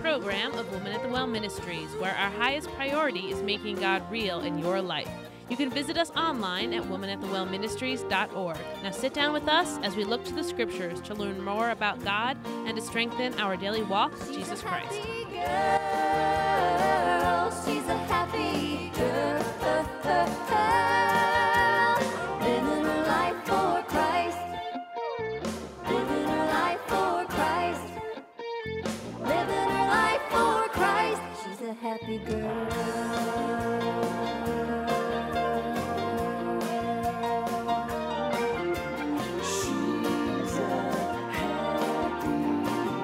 Program of Woman at the Well Ministries, where our highest priority is making God real in your life. You can visit us online at womanatthewellministries.org. Now sit down with us as we look to the scriptures to learn more about God and to strengthen our daily walk with Jesus Christ. She's a happy girl. Happy girl. She's a happy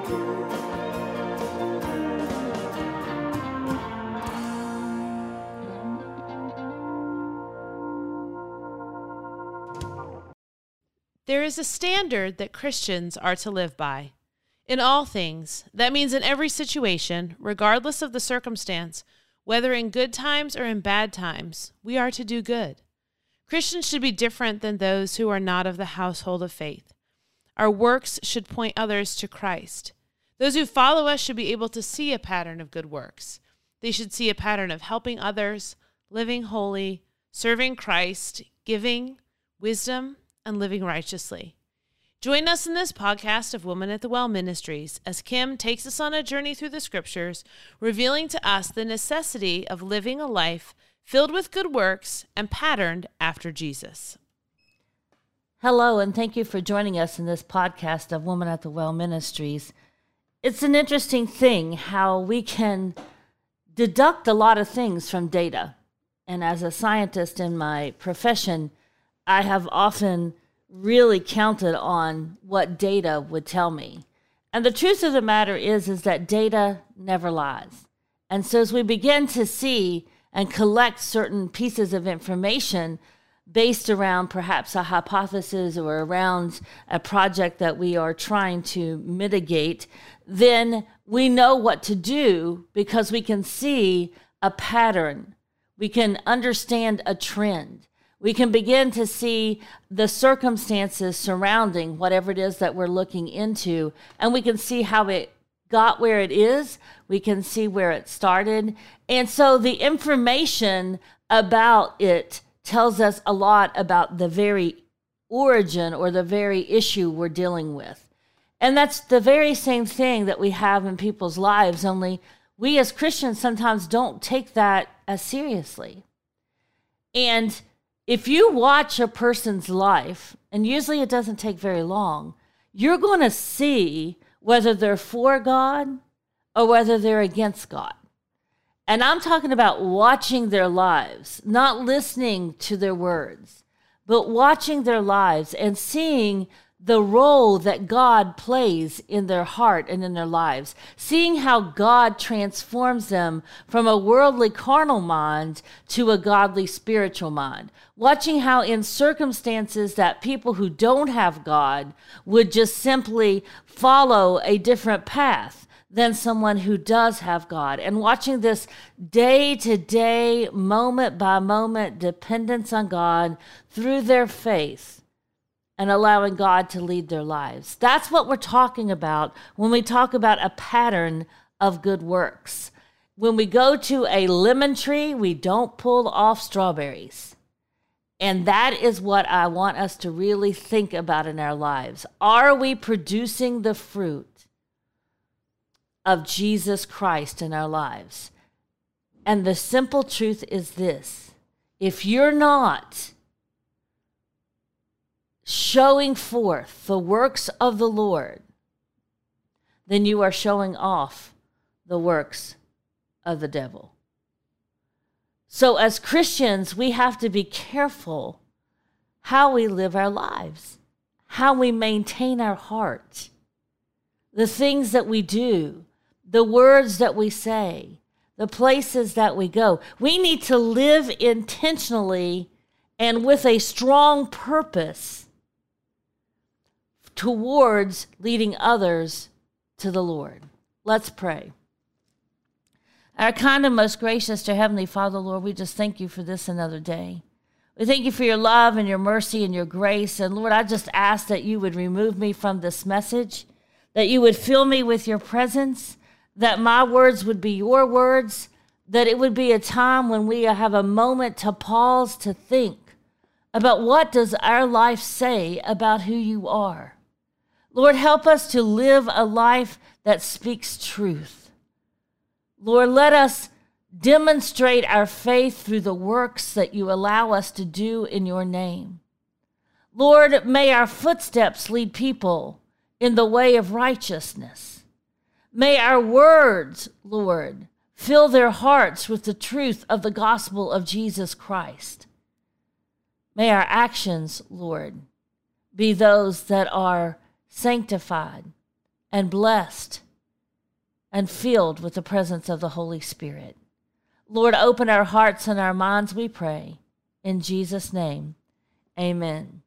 girl. There is a standard that Christians are to live by. In all things, that means in every situation, regardless of the circumstance, whether in good times or in bad times, we are to do good. Christians should be different than those who are not of the household of faith. Our works should point others to Christ. Those who follow us should be able to see a pattern of good works. They should see a pattern of helping others, living holy, serving Christ, giving wisdom, and living righteously. Join us in this podcast of Woman at the Well Ministries as Kim takes us on a journey through the scriptures, revealing to us the necessity of living a life filled with good works and patterned after Jesus. Hello, and thank you for joining us in this podcast of Woman at the Well Ministries. It's an interesting thing how we can deduct a lot of things from data. And as a scientist in my profession, I have often really counted on what data would tell me. And the truth of the matter is that data never lies. And so as we begin to see and collect certain pieces of information based around perhaps a hypothesis or around a project that we are trying to mitigate, then we know what to do because we can see a pattern. We can understand a trend. We can begin to see the circumstances surrounding whatever it is that we're looking into, and we can see how it got where it is. We can see where it started. And so the information about it tells us a lot about the very origin or the very issue we're dealing with. And that's the very same thing that we have in people's lives, only we as Christians sometimes don't take that as seriously. And if you watch a person's life, and usually it doesn't take very long, you're going to see whether they're for God or whether they're against God. And I'm talking about watching their lives, not listening to their words, but watching their lives and seeing the role that God plays in their heart and in their lives, seeing how God transforms them from a worldly carnal mind to a godly spiritual mind, watching how in circumstances that people who don't have God would just simply follow a different path than someone who does have God, and watching this day-to-day, moment-by-moment dependence on God through their faith, and allowing God to lead their lives. That's what we're talking about when we talk about a pattern of good works. When we go to a lemon tree, we don't pull off strawberries. And that is what I want us to really think about in our lives. Are we producing the fruit of Jesus Christ in our lives? And the simple truth is this: if you're not showing forth the works of the Lord, then you are showing off the works of the devil. So as Christians, we have to be careful how we live our lives, how we maintain our heart, the things that we do, the words that we say, the places that we go. We need to live intentionally and with a strong purpose towards leading others to the Lord. Let's pray. Our kind and most gracious, dear Heavenly Father, Lord, we just thank you for this another day. We thank you for your love and your mercy and your grace. And Lord, I just ask that you would remove me from this message, that you would fill me with your presence, that my words would be your words, that it would be a time when we have a moment to pause to think about what does our life say about who you are. Lord, help us to live a life that speaks truth. Lord, let us demonstrate our faith through the works that you allow us to do in your name. Lord, may our footsteps lead people in the way of righteousness. May our words, Lord, fill their hearts with the truth of the gospel of Jesus Christ. May our actions, Lord, be those that are sanctified and blessed and filled with the presence of the Holy Spirit. Lord, open our hearts and our minds, we pray. In Jesus' name, amen.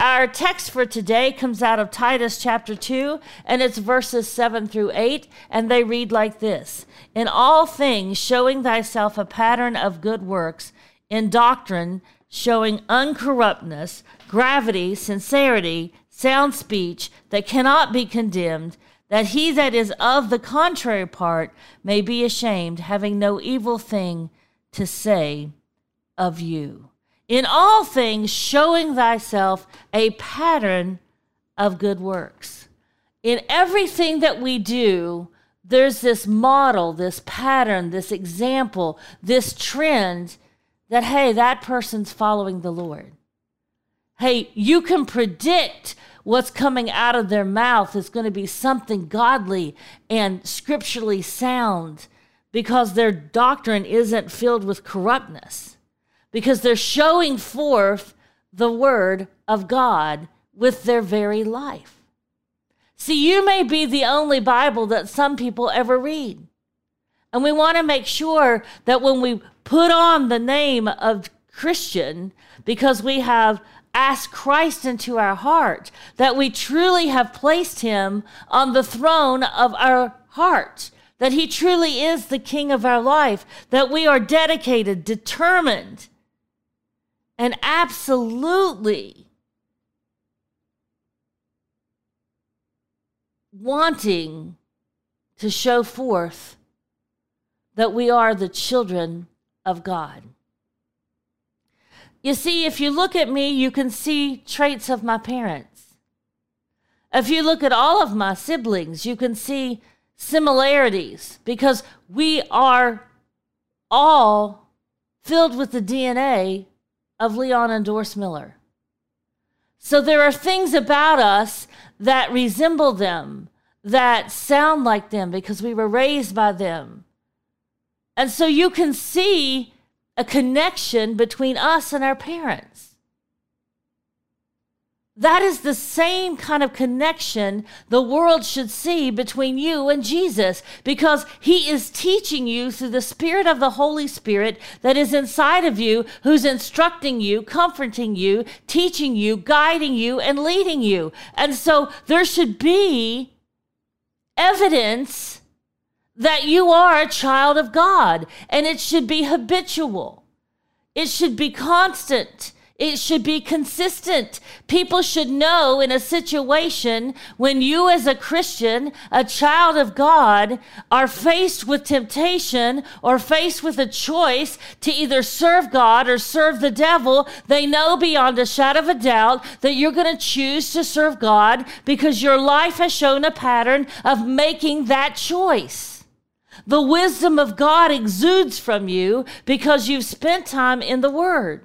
Our text for today comes out of Titus chapter 2, and it's verses 7 through 8, and they read like this. In all things, showing thyself a pattern of good works, in doctrine, showing uncorruptness, gravity, sincerity, sound speech that cannot be condemned, that he that is of the contrary part may be ashamed, having no evil thing to say of you. In all things, showing thyself a pattern of good works. In everything that we do, there's this model, this pattern, this example, this trend that, hey, that person's following the Lord. Hey, you can predict what's coming out of their mouth is going to be something godly and scripturally sound because their doctrine isn't filled with corruptness, because they're showing forth the word of God with their very life. See, you may be the only Bible that some people ever read. And we want to make sure that when we put on the name of Christian, because we have ask Christ into our heart, that we truly have placed him on the throne of our heart, that he truly is the king of our life, that we are dedicated, determined, and absolutely wanting to show forth that we are the children of God. You see, if you look at me, you can see traits of my parents. If you look at all of my siblings, you can see similarities because we are all filled with the DNA of Leon and Doris Miller. So there are things about us that resemble them, that sound like them because we were raised by them. And so you can see a connection between us and our parents. That is the same kind of connection the world should see between you and Jesus, because he is teaching you through the Spirit of the Holy Spirit that is inside of you, who's instructing you, comforting you, teaching you, guiding you, and leading you. And so there should be evidence that you are a child of God, and it should be habitual. It should be constant. It should be consistent. People should know in a situation when you as a Christian, a child of God, are faced with temptation or faced with a choice to either serve God or serve the devil, they know beyond a shadow of a doubt that you're going to choose to serve God because your life has shown a pattern of making that choice. The wisdom of God exudes from you because you've spent time in the Word.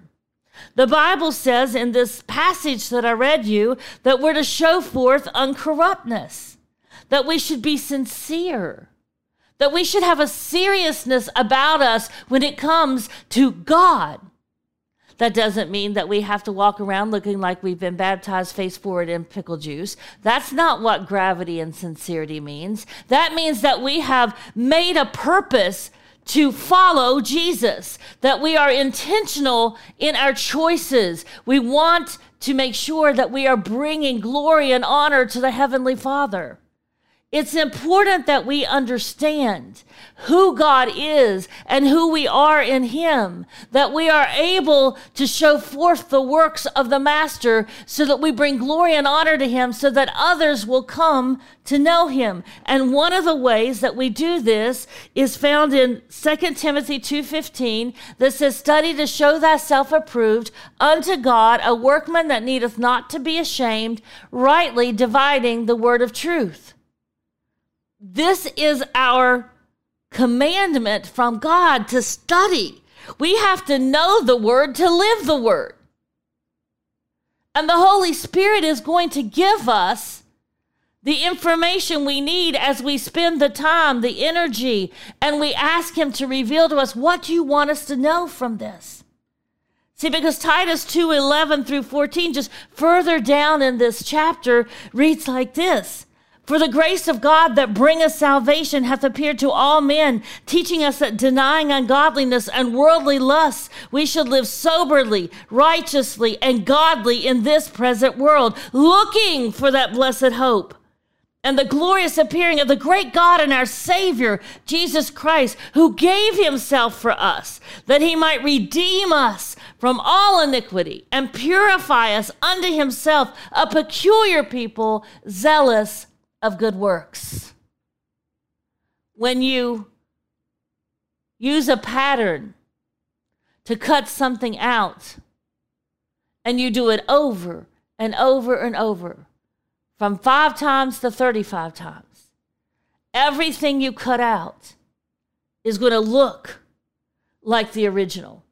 The Bible says in this passage that I read you that we're to show forth uncorruptness, that we should be sincere, that we should have a seriousness about us when it comes to God. That doesn't mean that we have to walk around looking like we've been baptized face forward in pickle juice. That's not what gravity and sincerity means. That means that we have made a purpose to follow Jesus, that we are intentional in our choices. We want to make sure that we are bringing glory and honor to the Heavenly Father. It's important that we understand who God is and who we are in Him, that we are able to show forth the works of the Master so that we bring glory and honor to Him so that others will come to know Him. And one of the ways that we do this is found in 2 Timothy 2:15 that says, "Study to show thyself approved unto God, a workman that needeth not to be ashamed, rightly dividing the word of truth." This is our commandment from God to study. We have to know the Word to live the Word. And the Holy Spirit is going to give us the information we need as we spend the time, the energy, and we ask Him to reveal to us, what do you want us to know from this? See, because Titus 2:11 through 14, just further down in this chapter, reads like this. "For the grace of God that bringeth salvation hath appeared to all men, teaching us that denying ungodliness and worldly lusts, we should live soberly, righteously, and godly in this present world, looking for that blessed hope and the glorious appearing of the great God and our Savior, Jesus Christ, who gave Himself for us, that He might redeem us from all iniquity and purify us unto Himself, a peculiar people, zealous of good works." When you use a pattern to cut something out and you do it over and over and over, from 5 times to 35 times, everything you cut out is going to look like the original.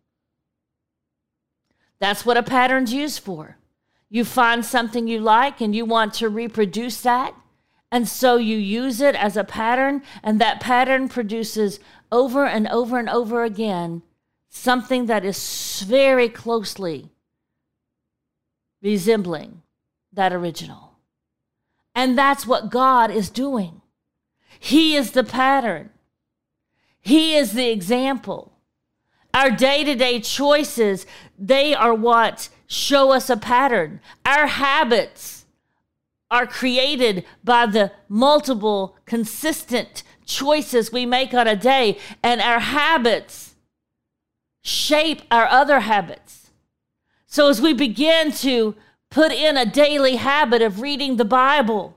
That's what a pattern's used for. You find something you like and you want to reproduce that. And so you use it as a pattern, and that pattern produces over and over and over again something that is very closely resembling that original. And that's what God is doing. He is the pattern. He is the example. Our day-to-day choices, they are what show us a pattern. Our habits are created by the multiple consistent choices we make on a day, and our habits shape our other habits. So as we begin to put in a daily habit of reading the Bible,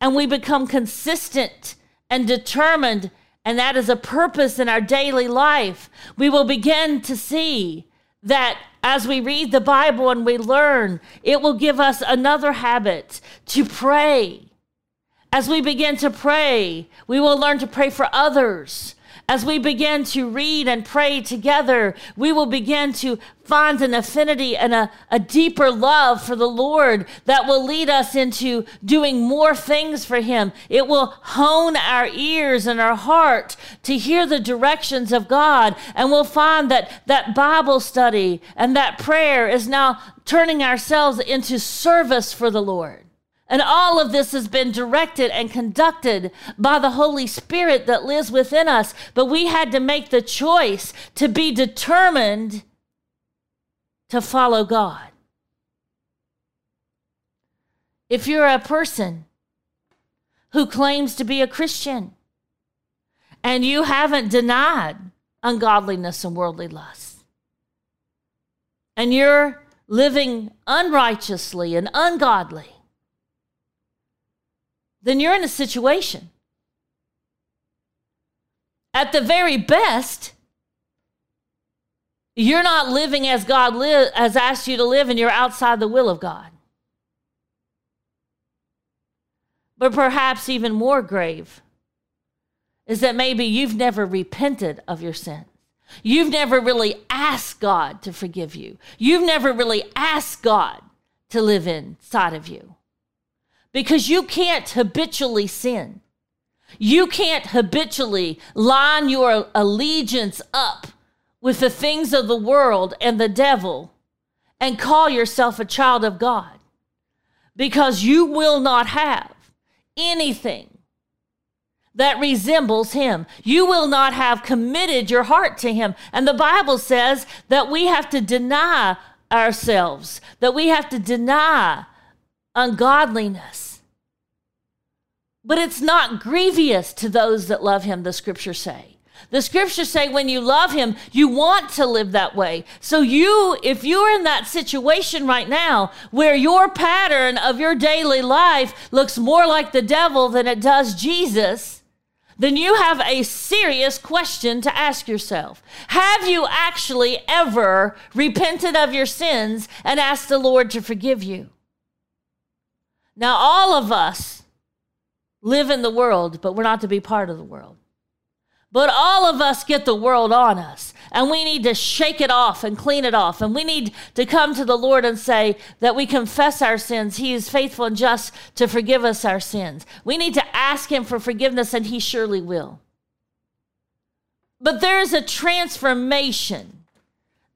and we become consistent and determined, and that is a purpose in our daily life, we will begin to see that as we read the Bible and we learn, it will give us another habit to pray. As we begin to pray, we will learn to pray for others. As we begin to read and pray together, we will begin to find an affinity and a deeper love for the Lord that will lead us into doing more things for Him. It will hone our ears and our heart to hear the directions of God, and we'll find that that Bible study and that prayer is now turning ourselves into service for the Lord. And all of this has been directed and conducted by the Holy Spirit that lives within us. But we had to make the choice to be determined to follow God. If you're a person who claims to be a Christian and you haven't denied ungodliness and worldly lusts, and you're living unrighteously and ungodly, then you're in a situation. At the very best, you're not living as God has asked you to live, and you're outside the will of God. But perhaps even more grave is that maybe you've never repented of your sins. You've never really asked God to forgive you. You've never really asked God to live inside of you. Because you can't habitually sin. You can't habitually line your allegiance up with the things of the world and the devil and call yourself a child of God, because you will not have anything that resembles Him. You will not have committed your heart to Him. And the Bible says that we have to deny ourselves, that we have to deny ungodliness. But it's not grievous to those that love him, the scriptures say. The scriptures say when you love him, you want to live that way. So if you're in that situation right now where your pattern of your daily life looks more like the devil than it does Jesus, then you have a serious question to ask yourself. Have you actually ever repented of your sins and asked the Lord to forgive you? Now, all of us live in the world, but we're not to be part of the world. But all of us get the world on us, and we need to shake it off and clean it off. And we need to come to the Lord and say that we confess our sins. He is faithful and just to forgive us our sins. We need to ask him for forgiveness, and he surely will. But there is a transformation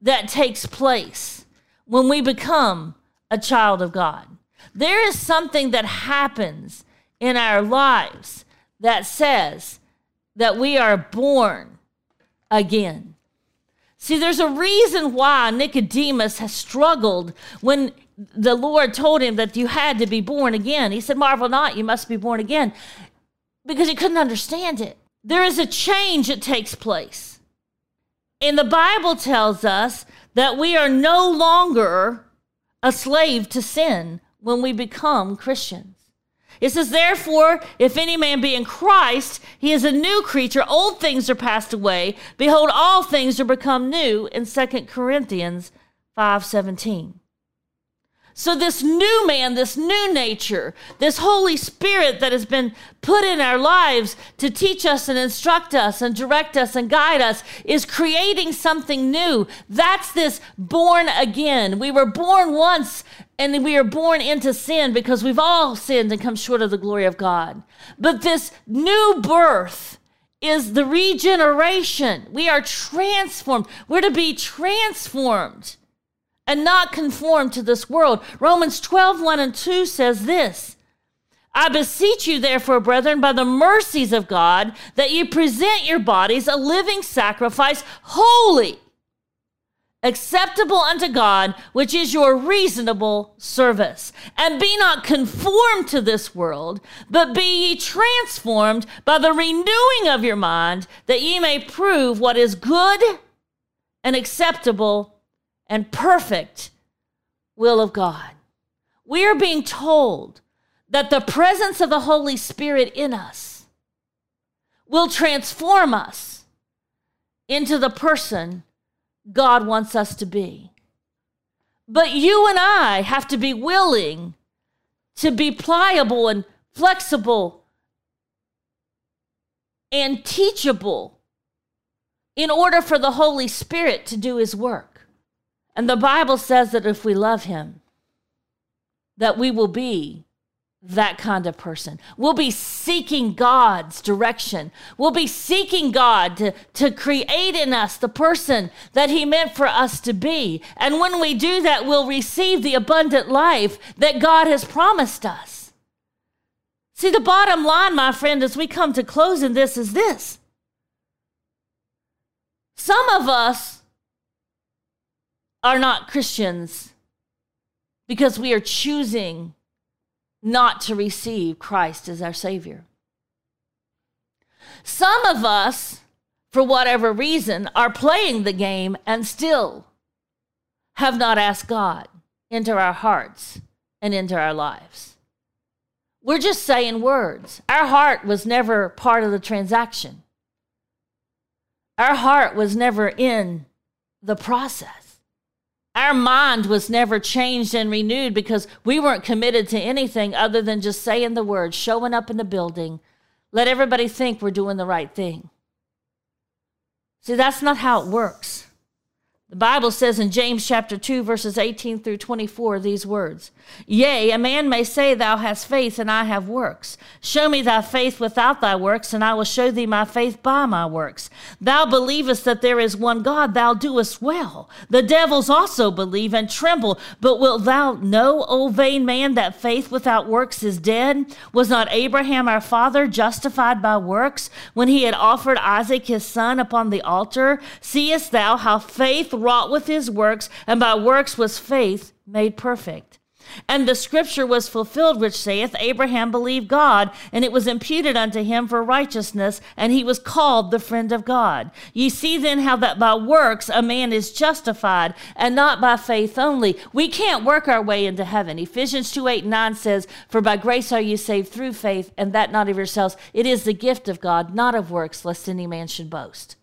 that takes place when we become a child of God. There is something that happens in our lives that says that we are born again. See, there's a reason why Nicodemus has struggled when the Lord told him that you had to be born again. He said, marvel not, you must be born again, because he couldn't understand it. There is a change that takes place. And the Bible tells us that we are no longer a slave to sin when we become Christians. It says, therefore, if any man be in Christ, he is a new creature. Old things are passed away. Behold, all things are become new in 2 Corinthians 5:17. So this new man, this new nature, this Holy Spirit that has been put in our lives to teach us and instruct us and direct us and guide us is creating something new. That's this born again. We were born once and we are born into sin because we've all sinned and come short of the glory of God. But this new birth is the regeneration. We are transformed. We're to be transformed and not conformed to this world. Romans 12:1-2 says this, I beseech you, therefore, brethren, by the mercies of God, that you present your bodies a living sacrifice, holy, acceptable unto God, which is your reasonable service. And be not conformed to this world, but be ye transformed by the renewing of your mind, that ye may prove what is good and acceptable and perfect will of God. We are being told that the presence of the Holy Spirit in us will transform us into the person God wants us to be. But you and I have to be willing to be pliable and flexible and teachable in order for the Holy Spirit to do his work. And the Bible says that if we love him, that we will be that kind of person. We'll be seeking God's direction. We'll be seeking God to create in us the person that he meant for us to be. And when we do that, we'll receive the abundant life that God has promised us. See, the bottom line, my friend, as we come to close in this is this. Some of us are not Christians because we are choosing not to receive Christ as our Savior. Some of us, for whatever reason, are playing the game and still have not asked God into our hearts and into our lives. We're just saying words. Our heart was never part of the transaction. Our heart was never in the process. Our mind was never changed and renewed because we weren't committed to anything other than just saying the word, showing up in the building, let everybody think we're doing the right thing. See, that's not how it works. The Bible says in James chapter 2, verses 18-24, these words, yea, a man may say, thou hast faith, and I have works. Show me thy faith without thy works, and I will show thee my faith by my works. Thou believest that there is one God, thou doest well. The devils also believe and tremble. But wilt thou know, O vain man, that faith without works is dead? Was not Abraham our father justified by works when he had offered Isaac his son upon the altar? Seest thou how faith wrought with his works, and by works was faith made perfect. And the scripture was fulfilled, which saith, Abraham believed God, and it was imputed unto him for righteousness, and he was called the friend of God. Ye see then how that by works a man is justified, and not by faith only. We can't work our way into heaven. Ephesians 2:8-9 says, For by grace are you saved through faith, and that not of yourselves. It is the gift of God, not of works, lest any man should boast.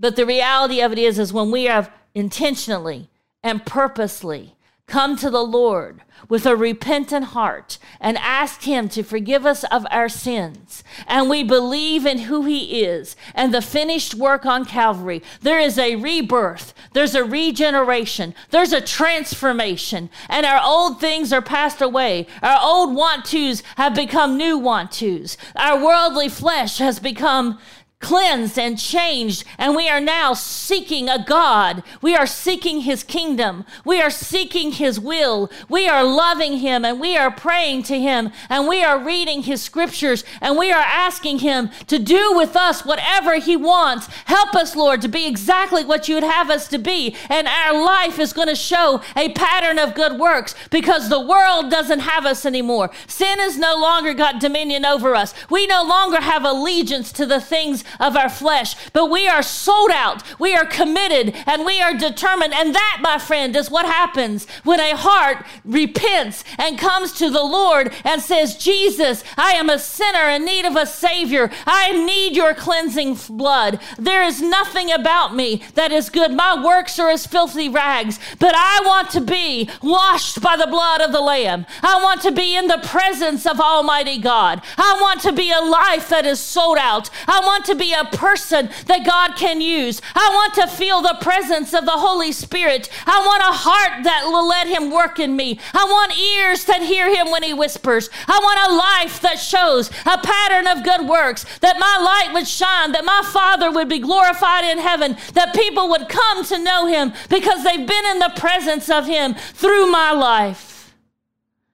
But the reality of it is when we have intentionally and purposely come to the Lord with a repentant heart and ask him to forgive us of our sins, and we believe in who he is and the finished work on Calvary, there is a rebirth, there's a regeneration, there's a transformation, and our old things are passed away. Our old want-tos have become new want-tos. Our worldly flesh has become cleansed and changed, and we are now seeking a God. We are seeking his kingdom. We are seeking his will. We are loving him, and we are praying to him, and we are reading his scriptures, and we are asking him to do with us whatever he wants. Help us, Lord, to be exactly what you would have us to be, and our life is going to show a pattern of good works, because the world doesn't have us anymore. Sin has no longer got dominion over us. We no longer have allegiance to the things of our flesh, but we are sold out, we are committed, and we are determined. And that, my friend, is what happens when a heart repents and comes to the Lord and says, Jesus, I am a sinner in need of a Savior. I need your cleansing blood. There is nothing about me that is good. My works are as filthy rags, but I want to be washed by the blood of the Lamb. I want to be in the presence of Almighty God. I want to be a life that is sold out. I want to be a person that God can use. I want to feel the presence of the Holy Spirit. I want a heart that will let him work in me. I want ears that hear him when he whispers. I want a life that shows a pattern of good works, that my light would shine, that my Father would be glorified in heaven, that people would come to know him because they've been in the presence of him through my life.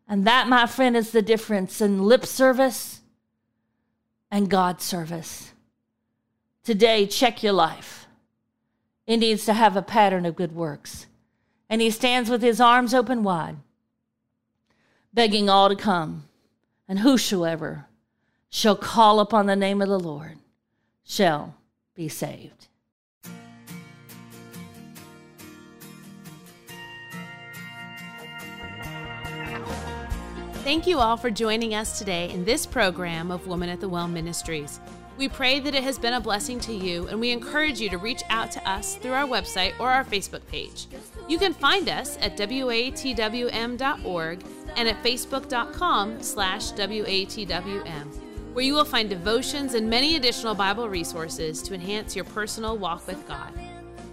And that, my friend, is the difference in lip service and God service. Today, check your life. It needs to have a pattern of good works. And he stands with his arms open wide, begging all to come. And whosoever shall call upon the name of the Lord shall be saved. Thank you all for joining us today in this program of Woman at the Well Ministries. We pray that it has been a blessing to you, and we encourage you to reach out to us through our website or our Facebook page. You can find us at watwm.org and at facebook.com/watwm, where you will find devotions and many additional Bible resources to enhance your personal walk with God.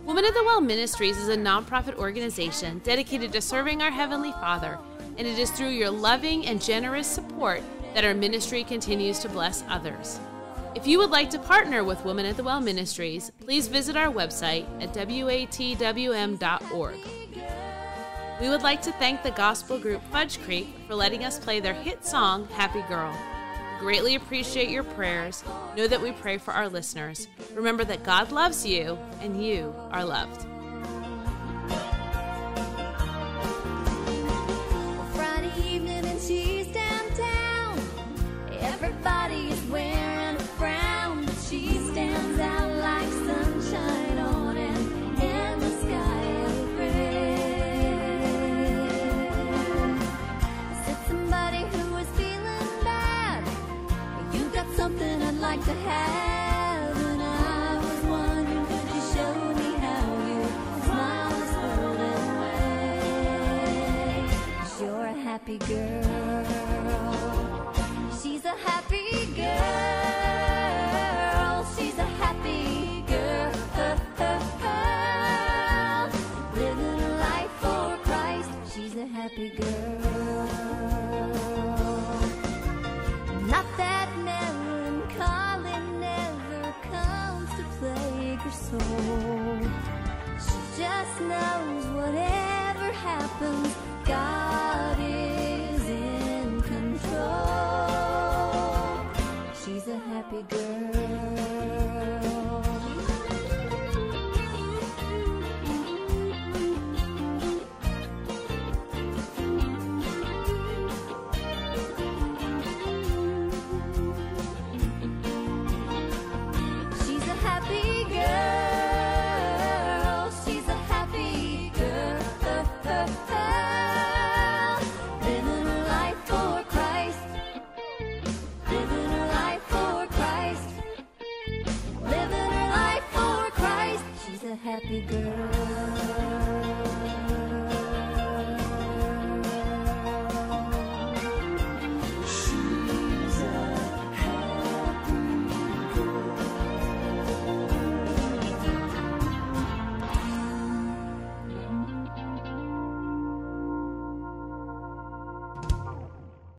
Women at the Well Ministries is a nonprofit organization dedicated to serving our Heavenly Father, and it is through your loving and generous support that our ministry continues to bless others. If you would like to partner with Women at the Well Ministries, please visit our website at watwm.org. We would like to thank the gospel group Fudge Creek for letting us play their hit song, Happy Girl. Greatly appreciate your prayers. Know that we pray for our listeners. Remember that God loves you and you are loved. Friday evening and she's downtown. Everybody is wearing something I'd like to have, and I was wondering, could you show me how you smile this world away? 'Cause you're a happy girl. She's a happy girl. She's a happy girl. Living a life for Christ. She's a happy girl. Not that soul. She just knows whatever happens, God is in control. She's a happy girl. the girl.